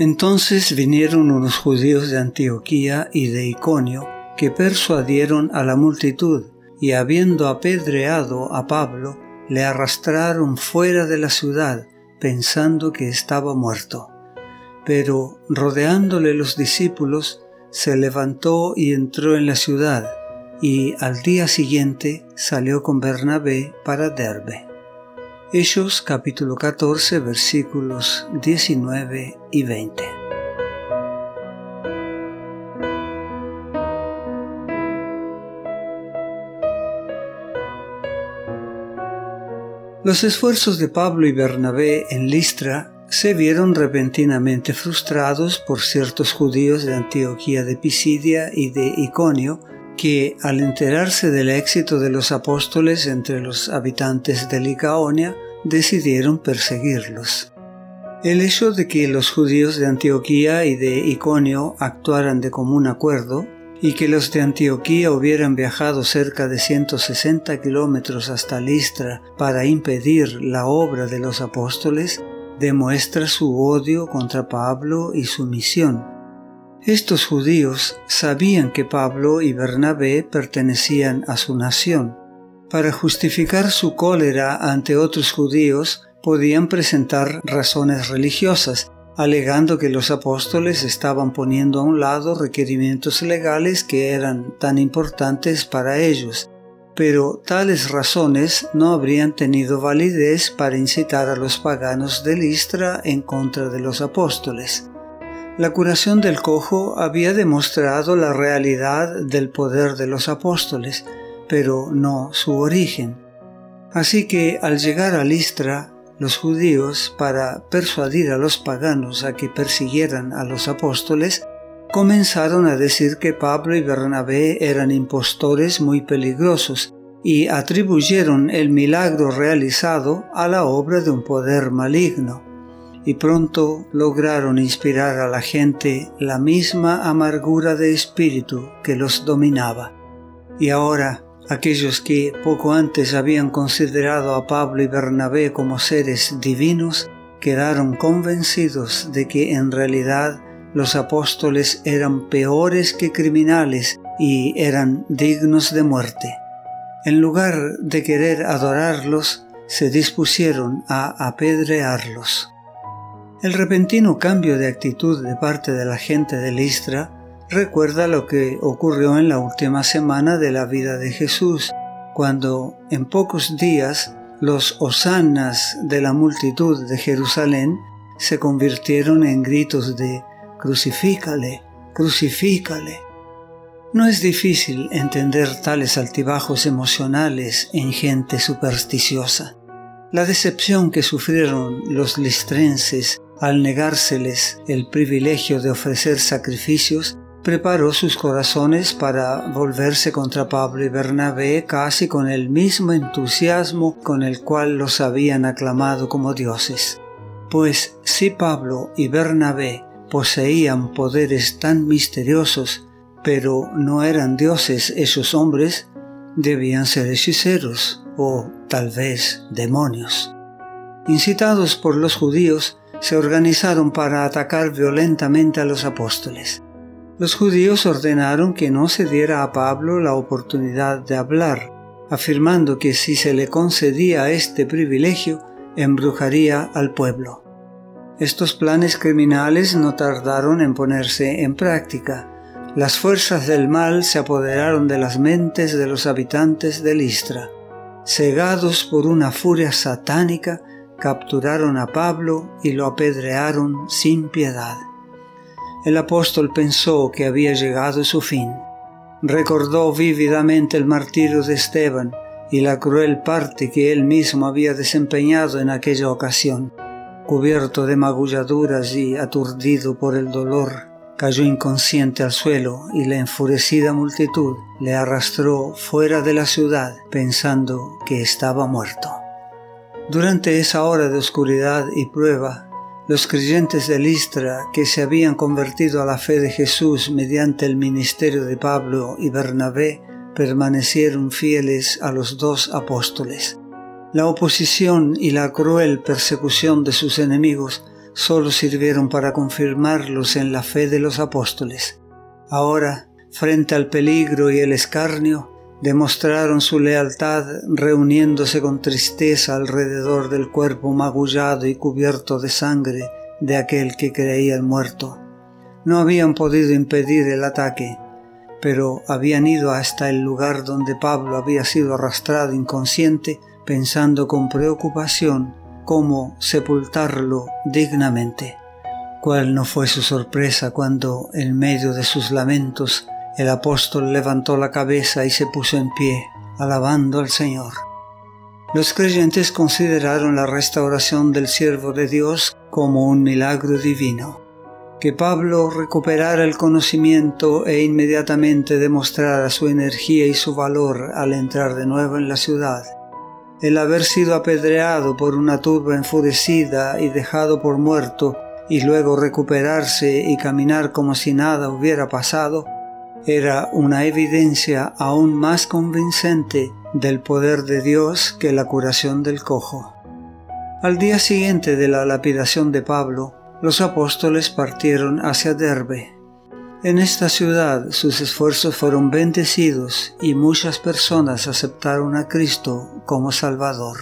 Entonces vinieron unos judíos de Antioquía y de Iconio, que persuadieron a la multitud, y habiendo apedreado a Pablo, le arrastraron fuera de la ciudad, pensando que estaba muerto. Pero, rodeándole los discípulos, se levantó y entró en la ciudad, y al día siguiente salió con Bernabé para Derbe. Hechos capítulo 14, versículos 19 y 20. Los esfuerzos de Pablo y Bernabé en Listra se vieron repentinamente frustrados por ciertos judíos de Antioquía de Pisidia y de Iconio, que al enterarse del éxito de los apóstoles entre los habitantes de Licaonia, decidieron perseguirlos. El hecho de que los judíos de Antioquía y de Iconio actuaran de común acuerdo, y que los de Antioquía hubieran viajado cerca de 160 kilómetros hasta Listra para impedir la obra de los apóstoles, demuestra su odio contra Pablo y su misión. Estos judíos sabían que Pablo y Bernabé pertenecían a su nación. Para justificar su cólera ante otros judíos, podían presentar razones religiosas, alegando que los apóstoles estaban poniendo a un lado requerimientos legales que eran tan importantes para ellos. Pero tales razones no habrían tenido validez para incitar a los paganos de Listra en contra de los apóstoles. La curación del cojo había demostrado la realidad del poder de los apóstoles, pero no su origen. Así que al llegar a Listra, los judíos, para persuadir a los paganos a que persiguieran a los apóstoles, comenzaron a decir que Pablo y Bernabé eran impostores muy peligrosos y atribuyeron el milagro realizado a la obra de un poder maligno. Y pronto lograron inspirar a la gente la misma amargura de espíritu que los dominaba. Y ahora, aquellos que poco antes habían considerado a Pablo y Bernabé como seres divinos, quedaron convencidos de que en realidad los apóstoles eran peores que criminales y eran dignos de muerte. En lugar de querer adorarlos, se dispusieron a apedrearlos. El repentino cambio de actitud de parte de la gente de Listra recuerda lo que ocurrió en la última semana de la vida de Jesús, cuando en pocos días los hosanas de la multitud de Jerusalén se convirtieron en gritos de «Crucifícale, crucifícale». No es difícil entender tales altibajos emocionales en gente supersticiosa. La decepción que sufrieron los listrenses al negárseles el privilegio de ofrecer sacrificios, preparó sus corazones para volverse contra Pablo y Bernabé casi con el mismo entusiasmo con el cual los habían aclamado como dioses. Pues si Pablo y Bernabé poseían poderes tan misteriosos, pero no eran dioses esos hombres, debían ser hechiceros o tal vez demonios. Incitados por los judíos, se organizaron para atacar violentamente a los apóstoles. Los judíos ordenaron que no se diera a Pablo la oportunidad de hablar, afirmando que si se le concedía este privilegio, embrujaría al pueblo. Estos planes criminales no tardaron en ponerse en práctica. Las fuerzas del mal se apoderaron de las mentes de los habitantes de Listra. Cegados por una furia satánica, capturaron a Pablo y lo apedrearon sin piedad. El apóstol pensó que había llegado su fin. Recordó vívidamente el martirio de Esteban y la cruel parte que él mismo había desempeñado en aquella ocasión. Cubierto de magulladuras y aturdido por el dolor, cayó inconsciente al suelo y la enfurecida multitud le arrastró fuera de la ciudad pensando que estaba muerto. Durante esa hora de oscuridad y prueba, los creyentes de Listra que se habían convertido a la fe de Jesús mediante el ministerio de Pablo y Bernabé permanecieron fieles a los dos apóstoles. La oposición y la cruel persecución de sus enemigos solo sirvieron para confirmarlos en la fe de los apóstoles. Ahora, frente al peligro y el escarnio, demostraron su lealtad reuniéndose con tristeza alrededor del cuerpo magullado y cubierto de sangre de aquel que creían muerto. No habían podido impedir el ataque, pero habían ido hasta el lugar donde Pablo había sido arrastrado inconsciente, pensando con preocupación cómo sepultarlo dignamente. ¿Cuál no fue su sorpresa cuando, en medio de sus lamentos, el apóstol levantó la cabeza y se puso en pie, alabando al Señor? Los creyentes consideraron la restauración del siervo de Dios como un milagro divino. Que Pablo recuperara el conocimiento e inmediatamente demostrara su energía y su valor al entrar de nuevo en la ciudad. El haber sido apedreado por una turba enfurecida y dejado por muerto, y luego recuperarse y caminar como si nada hubiera pasado, era una evidencia aún más convincente del poder de Dios que la curación del cojo. Al día siguiente de la lapidación de Pablo, los apóstoles partieron hacia Derbe. En esta ciudad sus esfuerzos fueron bendecidos y muchas personas aceptaron a Cristo como Salvador.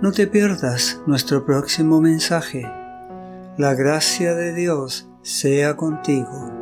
No te pierdas nuestro próximo mensaje. La gracia de Dios sea contigo.